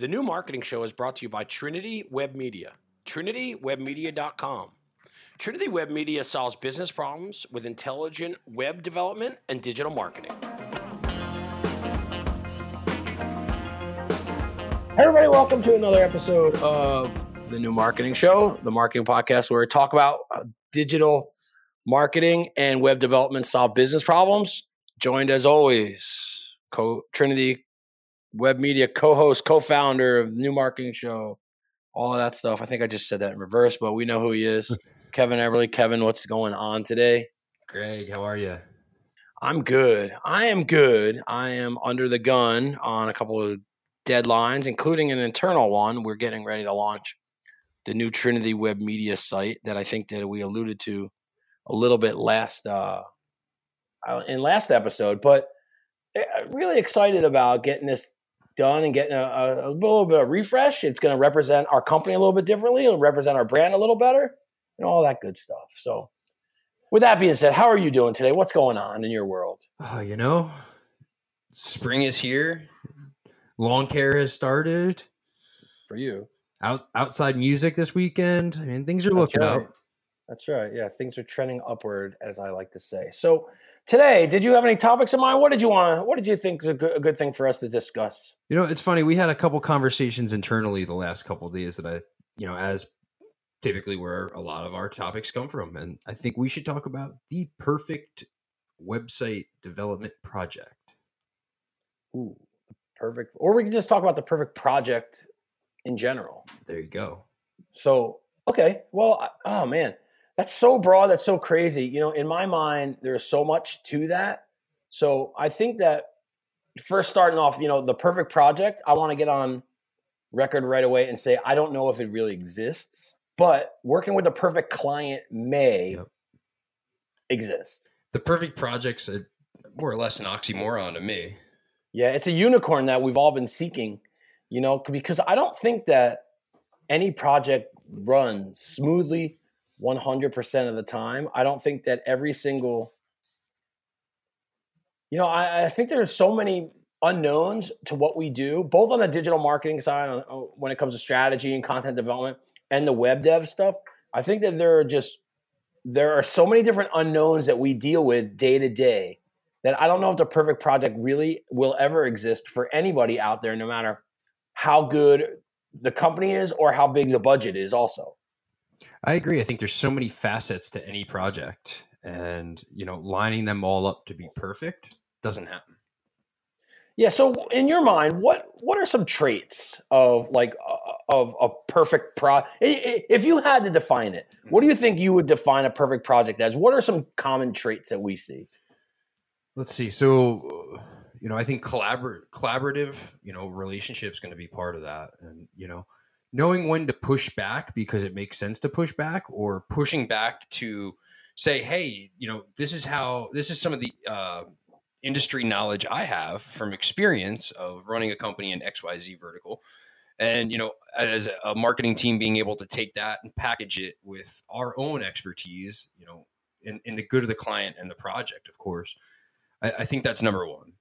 The New Marketing Show is brought to you by Trinity Web Media, trinitywebmedia.com. Trinity Web Media solves business problems with intelligent web development and digital marketing. Hey everybody, welcome to another episode of The New Marketing Show, the marketing podcast where we talk about digital marketing and web development, solve business problems. Joined as always, Trinity Web Media co-host, co-founder of the New Marketing Show, all of that stuff. I think I just said that in reverse, but we know who he is. Kevin Everly. Kevin, what's going on today? Greg, how are you? I'm good. I am under the gun on a couple of deadlines, including an internal one. We're getting ready to launch the new Trinity Web Media site that I think that we alluded to a little bit last episode, but really excited about getting this done and getting a little bit of refresh. It's going to represent our company a little bit differently. It'll represent our brand a little better and all that good stuff. So with that being said, how are you doing today? What's going on in your world? Spring is here. Lawn care has started. For you. Outside music this weekend. I mean, things are looking up. That's right. Yeah, things are trending upward, as I like to say. So today, did you have any topics in mind? What did you think is a good thing for us to discuss? You know, it's funny. We had a couple conversations internally the last couple of days that as typically where a lot of our topics come from. And I think we should talk about the perfect website development project. Ooh, perfect. Or we can just talk about the perfect project in general. There you go. So, okay. Well, oh man. That's so broad. That's so crazy. You know, in my mind, there's so much to that. So I think that first starting off, the perfect project, I want to get on record right away and say, I don't know if it really exists, but working with the perfect client may exist. The perfect project's more or less an oxymoron to me. Yeah, it's a unicorn that we've all been seeking, because I don't think that any project runs smoothly 100% of the time. I don't think that every single, I think there are so many unknowns to what we do, both on the digital marketing side, when it comes to strategy and content development and the web dev stuff. I think that there are so many different unknowns that we deal with day to day that I don't know if the perfect project really will ever exist for anybody out there, no matter how good the company is or how big the budget is also. I agree. I think there's so many facets to any project, and lining them all up to be perfect doesn't happen. Yeah. So in your mind, what are some traits of a perfect project? If you had to define it, what do you think you would define a perfect project as? What are some common traits that we see? Let's see. So, I think collaborative, relationship is going to be part of that. And, knowing when to push back because it makes sense to push back, or pushing back to say, hey, this is some of the industry knowledge I have from experience of running a company in XYZ vertical. And, as a marketing team, being able to take that and package it with our own expertise, in the good of the client and the project, of course. I think that's number one.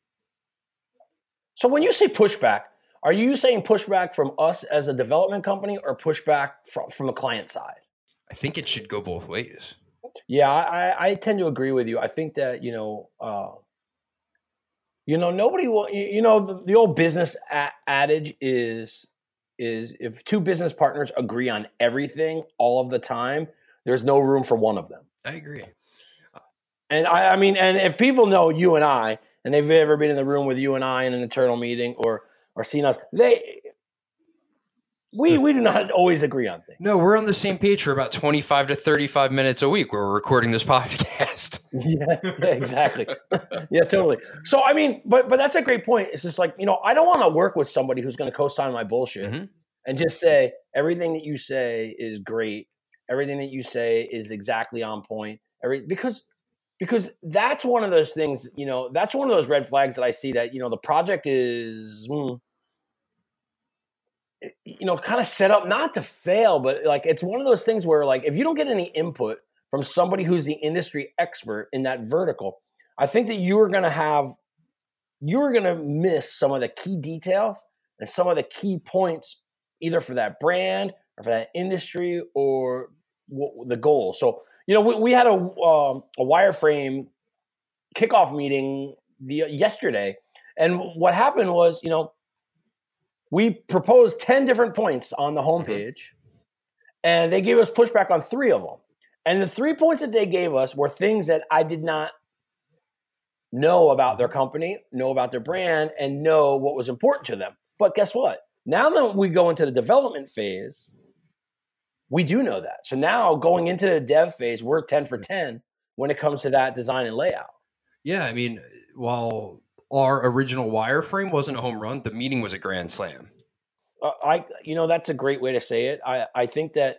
So when you say pushback, are you saying pushback from us as a development company, or pushback from the client side? I think it should go both ways. Yeah, I tend to agree with you. I think that, nobody will, the old business adage is if two business partners agree on everything all of the time, there's no room for one of them. I agree. And I mean, if people know you and I, and they've ever been in the room with you and I in an internal meeting or seen us, we do not always agree on things. No, we're on the same page for about 25 to 35 minutes a week where we're recording this podcast. Yeah, exactly. Yeah, totally. So, I mean, but that's a great point. It's just like, I don't want to work with somebody who's going to co-sign my bullshit and just say, everything that you say is great. Everything that you say is exactly on point. Because that's one of those things, that's one of those red flags that I see that, the project is, kind of set up not to fail, but like, it's one of those things where like, if you don't get any input from somebody who's the industry expert in that vertical, I think that you are going to miss some of the key details and some of the key points either for that brand or for that industry or the goal. So, you know, we had a wireframe kickoff meeting yesterday. And what happened was, you know, we proposed 10 different points on the homepage, and they gave us pushback on 3 of them. And the 3 points that they gave us were things that I did not know about their company, know about their brand, and know what was important to them. But guess what? Now that we go into the development phase, we do know that. So now going into the dev phase, we're 10 for 10 when it comes to that design and layout. Yeah, I mean, while our original wireframe wasn't a home run, the meeting was a grand slam. You know, that's a great way to say it. I think that,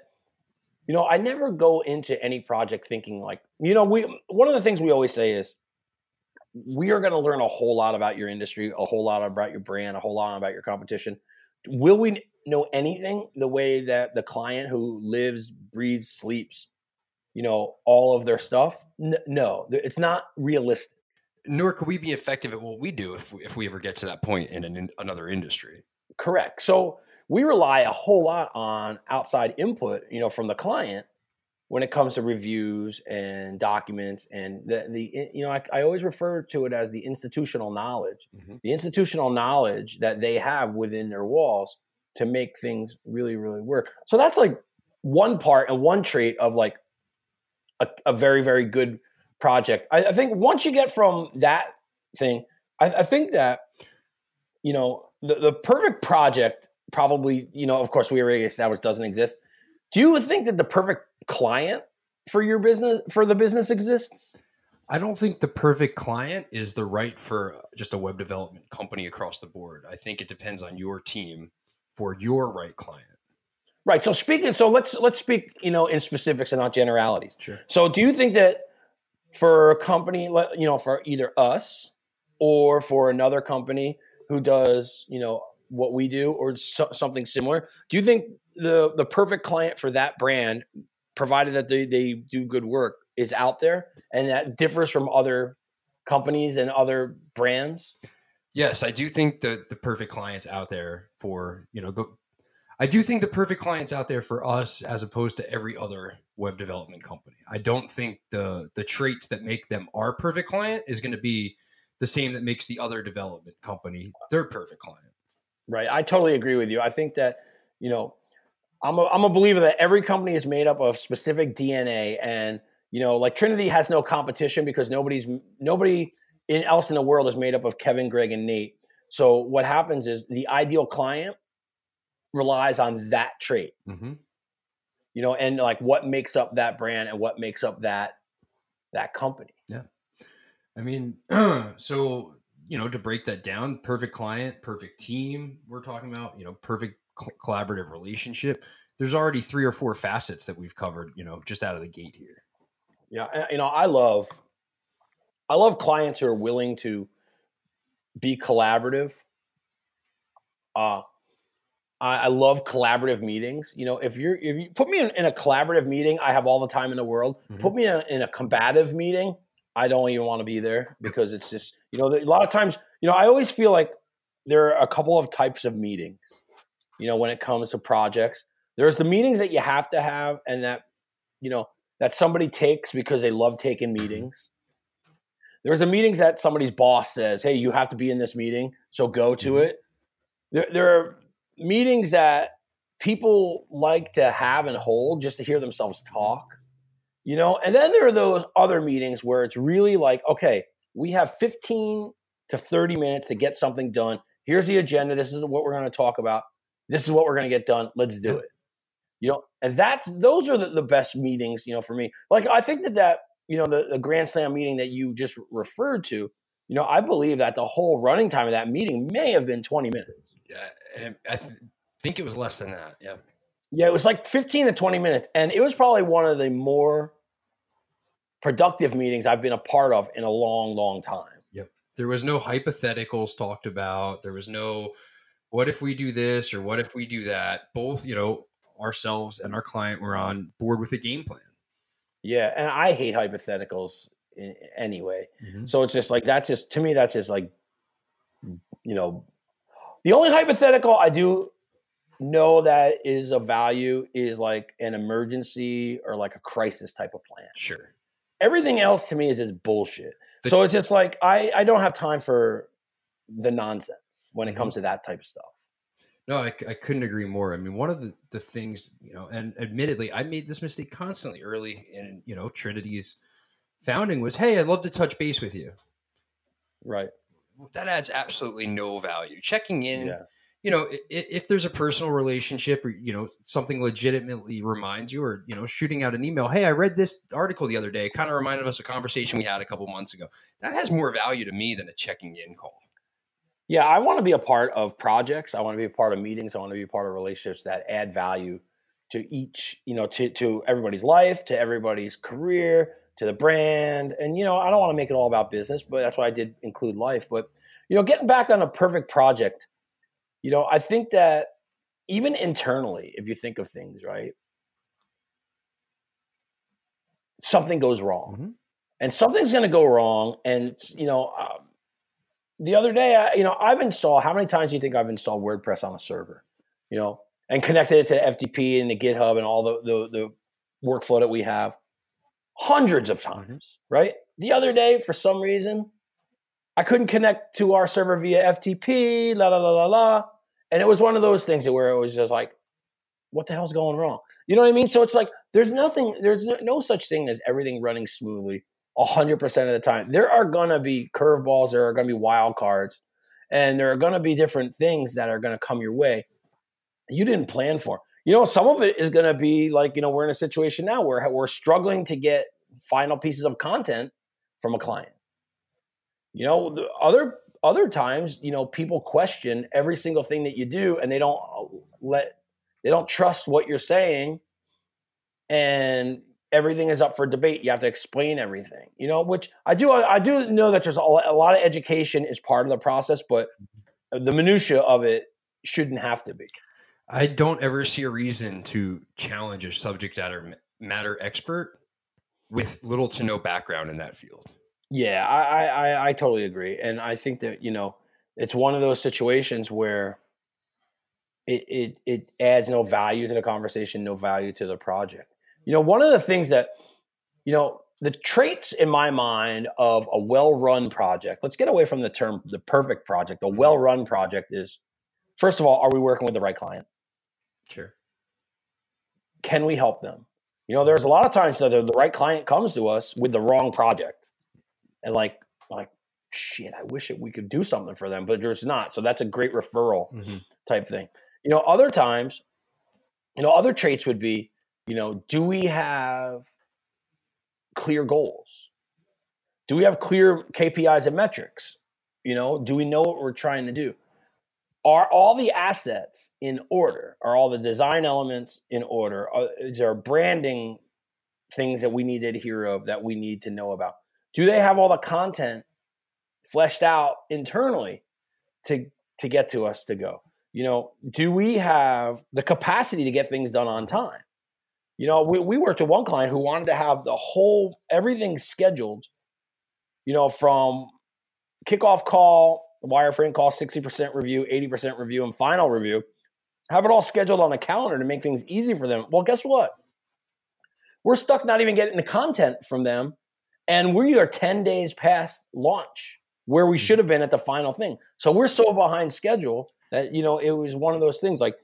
you know, I never go into any project thinking like, you know, one of the things we always say is, we are going to learn a whole lot about your industry, a whole lot about your brand, a whole lot about your competition. Will we know anything the way that the client who lives, breathes, sleeps, you know, all of their stuff? No, it's not realistic. Nor could we be effective at what we do if we ever get to that point in another industry. Correct. So we rely a whole lot on outside input, you know, from the client when it comes to reviews and documents and the you know, I always refer to it as the institutional knowledge, the institutional knowledge that they have within their walls to make things really, really work. So that's like one part and one trait of like a very, very good project. I think once you get from that thing, I think that, you know, the perfect project probably, you know, of course we already established doesn't exist. Do you think that the perfect client for your business, for the business exists? I don't think the perfect client is the right for just a web development company across the board. I think it depends on your team for your right client. Right. So let's speak, you know, in specifics and not generalities. Sure. So do you think that for a company, you know, for either us or for another company who does, you know, what we do or something similar, do you think the perfect client for that brand, provided that they do good work, is out there and that differs from other companies and other brands? Yes, I do think the perfect client's out there for, you know, I do think the perfect client's out there for us as opposed to every other web development company. I don't think the traits that make them our perfect client is going to be the same that makes the other development company their perfect client. Right. I totally agree with you. I think that, you know, I'm a believer that every company is made up of specific DNA, and, you know, like Trinity has no competition because nobody else in the world is made up of Kevin, Greg, and Nate. So what happens is the ideal client relies on that trait, you know, and like what makes up that brand and what makes up that company. Yeah. I mean, so, you know, to break that down, perfect client, perfect team, we're talking about, you know, perfect collaborative relationship. There's already 3 or 4 facets that we've covered, you know, just out of the gate here. Yeah. You know, I love clients who are willing to be collaborative. I love collaborative meetings. You know, if you put me in a collaborative meeting, I have all the time in the world. Put me in a combative meeting, I don't even want to be there because it's just, you know, a lot of times, you know, I always feel like there are a couple of types of meetings, you know, when it comes to projects. There's the meetings that you have to have and that, you know, that somebody takes because they love taking meetings. There's the meetings that somebody's boss says, hey, you have to be in this meeting, so go to it. There are meetings that people like to have and hold just to hear themselves talk, you know? And then there are those other meetings where it's really like, okay, we have 15 to 30 minutes to get something done. Here's the agenda. This is what we're going to talk about. This is what we're going to get done. Let's do it. You know, and those are the best meetings, you know, for me. Like, I think that you know, the Grand Slam meeting that you just referred to, you know, I believe that the whole running time of that meeting may have been 20 minutes. Yeah, and I think it was less than that, yeah. Yeah, it was like 15 to 20 minutes, and it was probably one of the more productive meetings I've been a part of in a long, long time. Yep. There was no hypotheticals talked about. There was no, what if we do this or what if we do that? Both, you know, ourselves and our client were on board with a game plan. Yeah, and I hate hypotheticals anyway. So it's just like, that's just, to me, that's just like, you know, The only hypothetical I do know that is of value is like an emergency or like a crisis type of plan. Sure. Everything else to me is just bullshit. So it's just like I don't have time for the nonsense when it comes to that type of stuff. No, I couldn't agree more. I mean, one of the things, you know, and admittedly, I made this mistake constantly early in, you know, Trinity's founding was, hey, I'd love to touch base with you. Right. That adds absolutely no value. Checking in, you know, if there's a personal relationship or, you know, something legitimately reminds you or, you know, shooting out an email, hey, I read this article the other day. It kind of reminded us of a conversation we had a couple months ago. That has more value to me than a checking in call. Yeah, I want to be a part of projects. I want to be a part of meetings. I want to be a part of relationships that add value to each, you know, to everybody's life, to everybody's career, to the brand. And, you know, I don't want to make it all about business, but that's why I did include life. But, you know, getting back on a perfect project, you know, I think that even internally, if you think of things, right, something goes wrong. And something's going to go wrong. And, you know, the other day, I've installed, how many times do you think I've installed WordPress on a server, you know, and connected it to FTP and the GitHub and all the workflow that we have? Hundreds of times, right? The other day, for some reason, I couldn't connect to our server via FTP, And it was one of those things where it was just like, what the hell's going wrong? You know what I mean? So it's like, there's no such thing as everything running smoothly 100% of the time. There are going to be curveballs. There are going to be wild cards, and there are going to be different things that are going to come your way you didn't plan for. You know, some of it is going to be like, you know, we're in a situation now where we're struggling to get final pieces of content from a client. You know, the other times, you know, people question every single thing that you do, and they don't trust what you're saying, and everything is up for debate. You have to explain everything, you know, which I do know that there's a lot of education is part of the process, but the minutia of it shouldn't have to be. I don't ever see a reason to challenge a subject matter expert with little to no background in that field. Yeah, I totally agree. And I think that, you know, it's one of those situations where it adds no value to the conversation, no value to the project. You know, one of the things that, you know, the traits in my mind of a well-run project, let's get away from the term, the perfect project, a well-run project is, first of all, are we working with the right client? Sure. Can we help them? You know, there's a lot of times that the right client comes to us with the wrong project. And like, shit, I wish we could do something for them, but there's not. So that's a great referral type thing. You know, other times, you know, other traits would be, you know, do we have clear goals? Do we have clear KPIs and metrics? You know, do we know what we're trying to do? Are all the assets in order? Are all the design elements in order? Is there branding things that we need to adhere of that we need to know about? Do they have all the content fleshed out internally to get to us to go? You know, do we have the capacity to get things done on time? You know, we worked with one client who wanted to have everything scheduled, you know, from kickoff call, wireframe call, 60% review, 80% review, and final review. Have it all scheduled on a calendar to make things easy for them. Well, guess what? We're stuck not even getting the content from them, and we are 10 days past launch where we should have been at the final thing. So we're so behind schedule that, you know, it was one of those things like,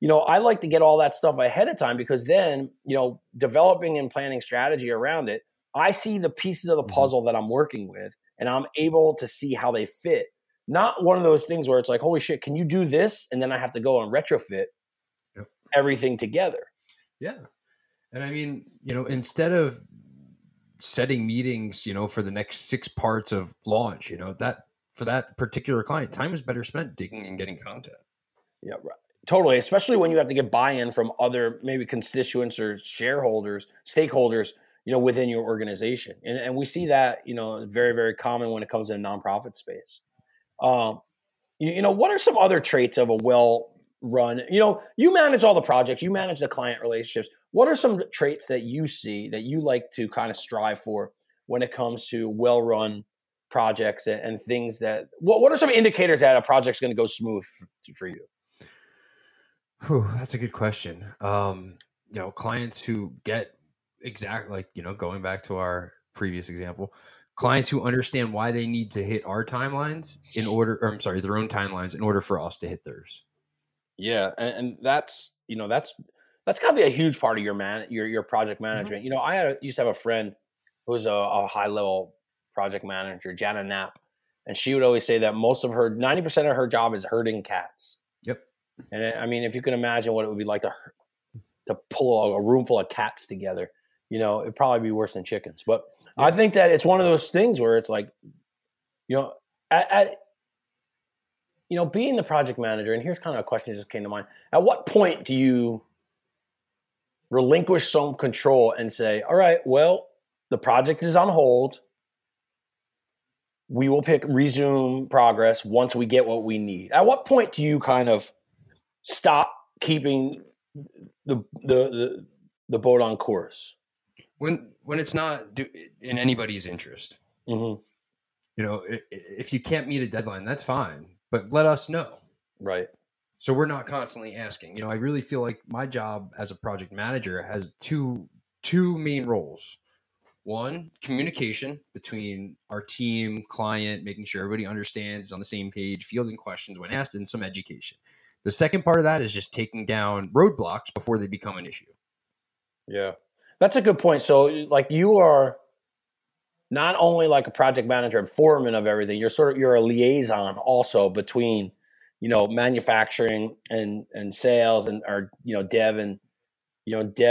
you know, I like to get all that stuff ahead of time because then, you know, developing and planning strategy around it, I see the pieces of the puzzle that I'm working with, and I'm able to see how they fit. Not one of those things where it's like, holy shit, can you do this? And then I have to go and retrofit everything together. Yeah. And I mean, you know, instead of setting meetings, you know, for the next 6 parts of launch, you know, that for that particular client, time is better spent digging and getting content. Yeah, right. Totally, especially when you have to get buy-in from other maybe constituents or shareholders, stakeholders, you know, within your organization. And we see that, you know, very, very common when it comes to the nonprofit space. You know, what are some other traits of a well-run, you know, you manage all the projects, you manage the client relationships. What are some traits that you see that you like to kind of strive for when it comes to well-run projects and things that, what are some indicators that a project's going to go smooth for you? Whew, that's a good question. You know, clients who get exactly, like, you know, going back to our previous example, clients who understand why they need to hit our timelines in order, or I'm sorry, their own timelines in order for us to hit theirs. Yeah. And that's, you know, that's gotta be a huge part of your project management. Mm-hmm. You know, I used to have a friend who was a high level project manager, Jana Knapp. And she would always say that 90% of her job is herding cats. Yep. And I mean, if you can imagine what it would be like to pull a room full of cats together, you know, it'd probably be worse than chickens. But yeah. I think that it's one of those things where it's like, you know, being the project manager, and here's kind of a question that just came to mind. At what point do you relinquish some control and say, all right, well, the project is on hold. We will resume progress once we get what we need. At what point do you kind of stop keeping the boat on course? When it's not in anybody's interest. Mm-hmm. You know, if you can't meet a deadline, that's fine. But let us know. Right. So we're not constantly asking. You know, I really feel like my job as a project manager has two main roles. One, communication between our team, client, making sure everybody understands, is on the same page, fielding questions when asked, and some education. The second part of that is just taking down roadblocks before they become an issue. Yeah, that's a good point. So like you are not only like a project manager and foreman of everything, you're a liaison also between, you know, manufacturing and sales and, or, you know, dev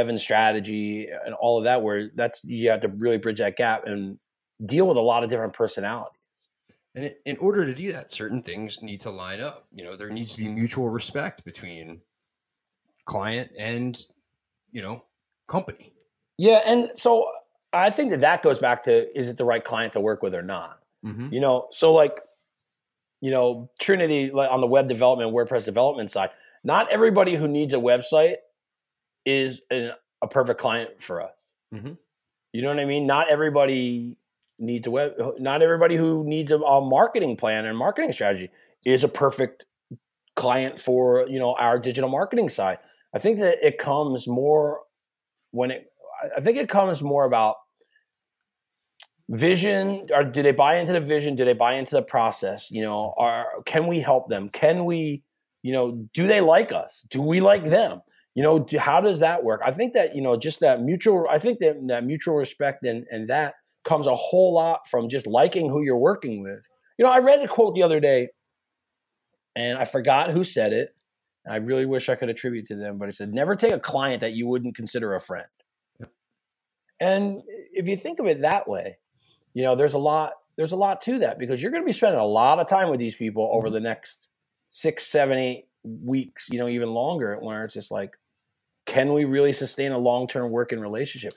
and strategy and all of that, where you have to really bridge that gap and deal with a lot of different personalities. And in order to do that, certain things need to line up. You know, there needs to be mutual respect between client and, you know, company. Yeah. And so I think that goes back to, is it the right client to work with or not? Mm-hmm. You know, so like, you know, Trinity, like on the web development, WordPress development side, not everybody who needs a website is a perfect client for us. Mm-hmm. You know what I mean? Not everybody needs not everybody who needs a marketing plan and marketing strategy is a perfect client for, you know, our digital marketing side. I think that it comes more about vision, or do they buy into the vision? Do they buy into the process? You know, can we help them? Can we, you know, do they like us? Do we like them? You know, how does that work? I think that, you know, just that mutual respect and that comes a whole lot from just liking who you're working with. You know, I read a quote the other day and I forgot who said it. And I really wish I could attribute to them, but it said, never take a client that you wouldn't consider a friend. Yep. And if you think of it that way, you know, there's a lot to that, because you're going to be spending a lot of time with these people over the next 6, 7, 8 weeks, you know, even longer, where it's just like, can we really sustain a long-term working relationship?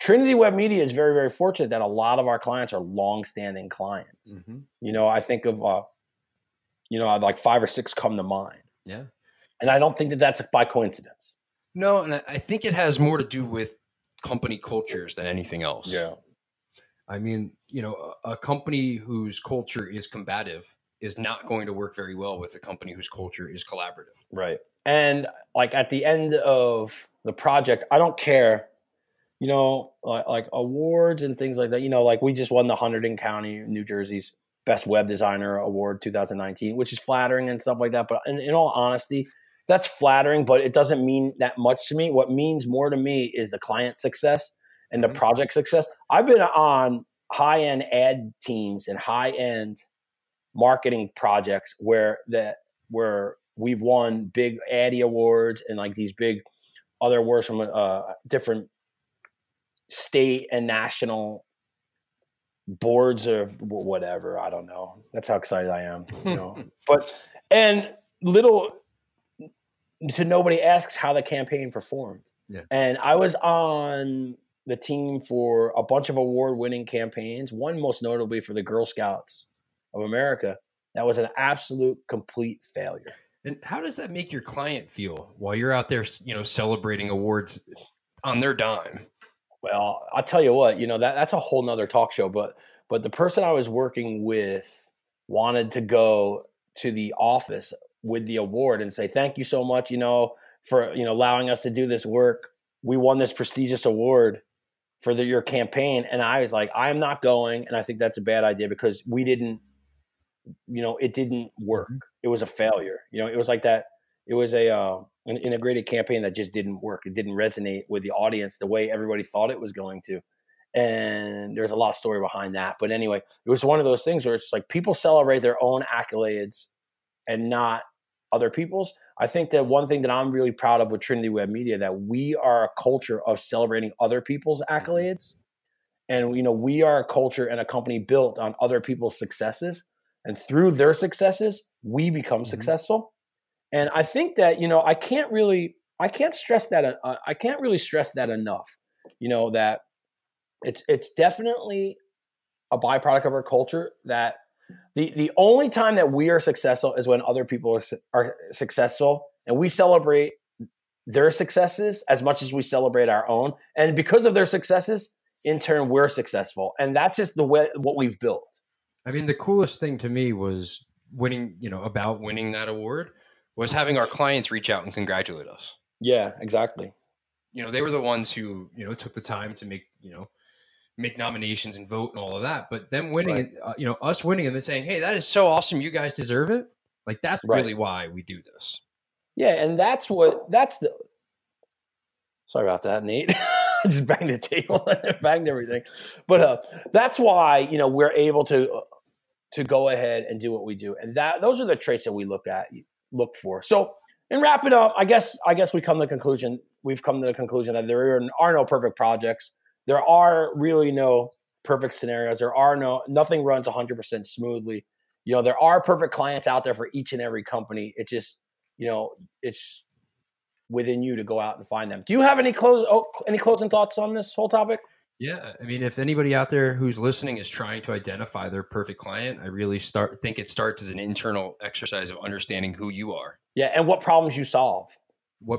Trinity Web Media is very, very fortunate that a lot of our clients are long-standing clients. Mm-hmm. You know, I think of, you know, like 5 or 6 come to mind. Yeah. And I don't think that that's by coincidence. No, and I think it has more to do with company cultures than anything else. Yeah. I mean, you know, a company whose culture is combative is not going to work very well with a company whose culture is collaborative. Right. And like at the end of the project, I don't care, you know, like awards and things like that. You know, like we just won the Hunterdon County, New Jersey's Best Web Designer Award 2019, which is flattering and stuff like that. But in all honesty, that's flattering, but it doesn't mean that much to me. What means more to me is the client success and the project success. I've been on high-end ad teams and high-end marketing projects where we've won big Addy Awards and like these big other awards from different state and national boards or whatever. I don't know. That's how excited I am. You know? But and little to nobody asks how the campaign performed. Yeah. And I was on the team for a bunch of award-winning campaigns. One most notably for the Girl Scouts of America. That was an absolute complete failure. And how does that make your client feel while you're out there, you know, celebrating awards on their dime? Well, I'll tell you what, you know, that's a whole nother talk show, but But the person I was working with wanted to go to the office with the award and say, thank you so much, for, allowing us to do this work. We won this prestigious award for your campaign. And I was like, I'm not going. And I think that's a bad idea because we didn't, it didn't work. It was a failure. It was like that. It was an integrated campaign that just didn't work. It didn't resonate with the audience the way everybody thought it was going to. And there's a lot of story behind that. But anyway, it was one of those things where it's like people celebrate their own accolades and not other people's. I think that one thing that I'm really proud of with Trinity Web Media, that we are a culture of celebrating other people's accolades. And, we are a culture and a company built on other people's successes. And through their successes, we become successful. And I think that, I can't really stress that enough, that it's definitely a byproduct of our culture that the only time that we are successful is when other people are successful, and we celebrate their successes as much as we celebrate our own. And because of their successes, in turn, we're successful. And that's just the way what we've built. I mean, the coolest thing to me was winning, about winning that award was having our clients reach out and congratulate us. Yeah, exactly. They were the ones who, took the time to make nominations and vote and all of that. But them winning, right. Us winning and then saying, hey, that is so awesome. You guys deserve it. Like, that's right. Really why we do this. Yeah. And sorry about that, Nate. I just banged the table and banged everything. But that's why, we're able to go ahead and do what we do. And those are the traits that we look for. So in wrapping up, I guess we've come to the conclusion that there are no perfect projects. There are really no perfect scenarios. Nothing runs 100% smoothly. There are perfect clients out there for each and every company. It just, it's within you to go out and find them. Do you have any closing thoughts on this whole topic? Yeah. I mean, if anybody out there who's listening is trying to identify their perfect client, I really think it starts as an internal exercise of understanding who you are. Yeah. And what problems you solve. Who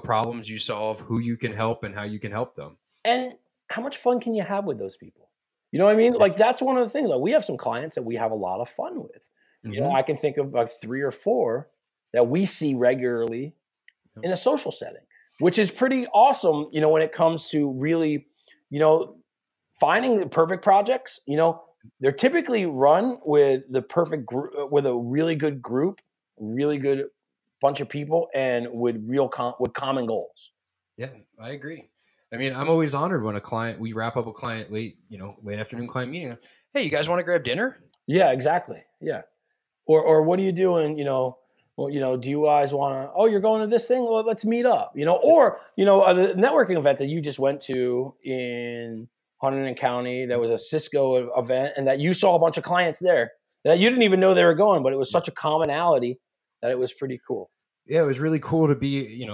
you can help, and how you can help them. And how much fun can you have with those people? You know what I mean? Like, that's one of the things. Like, we have some clients that we have a lot of fun with. Mm-hmm. I can think of like 3 or 4 that we see regularly in a social setting, which is pretty awesome, when it comes to really, finding the perfect projects. They're typically run with the perfect with a really good group, really good bunch of people, and with with common goals. Yeah, I agree. I mean, I'm always honored when we wrap up a client late, late afternoon client meeting. Hey, you guys want to grab dinner? Yeah, exactly. Yeah. Or what are you doing? Do you guys want to, you're going to this thing? Well, let's meet up, a networking event that you just went to in Hunterdon County. That was a Cisco event, and that you saw a bunch of clients there that you didn't even know they were going, but it was such a commonality that it was pretty cool. Yeah. It was really cool to be,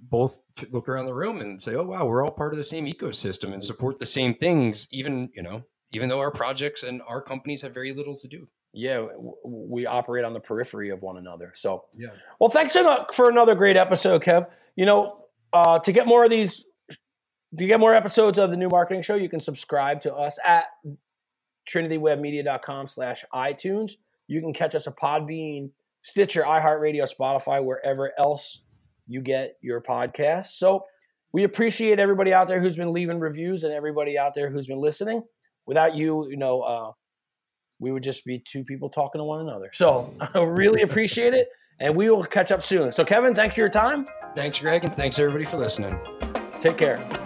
both look around the room and say, oh, wow, we're all part of the same ecosystem and support the same things, even though our projects and our companies have very little to do. Yeah, we operate on the periphery of one another. So, yeah. Well, thanks for another great episode, Kev. To get more of these, to get more episodes of the New Marketing Show, you can subscribe to us at trinitywebmedia.com/iTunes. You can catch us at Podbean, Stitcher, iHeartRadio, Spotify, wherever else you get your podcast. So we appreciate everybody out there who's been leaving reviews and everybody out there who's been listening. Without you, we would just be 2 people talking to one another. So I really appreciate it. And we will catch up soon. So Kevin, thanks for your time. Thanks, Greg. And thanks everybody for listening. Take care.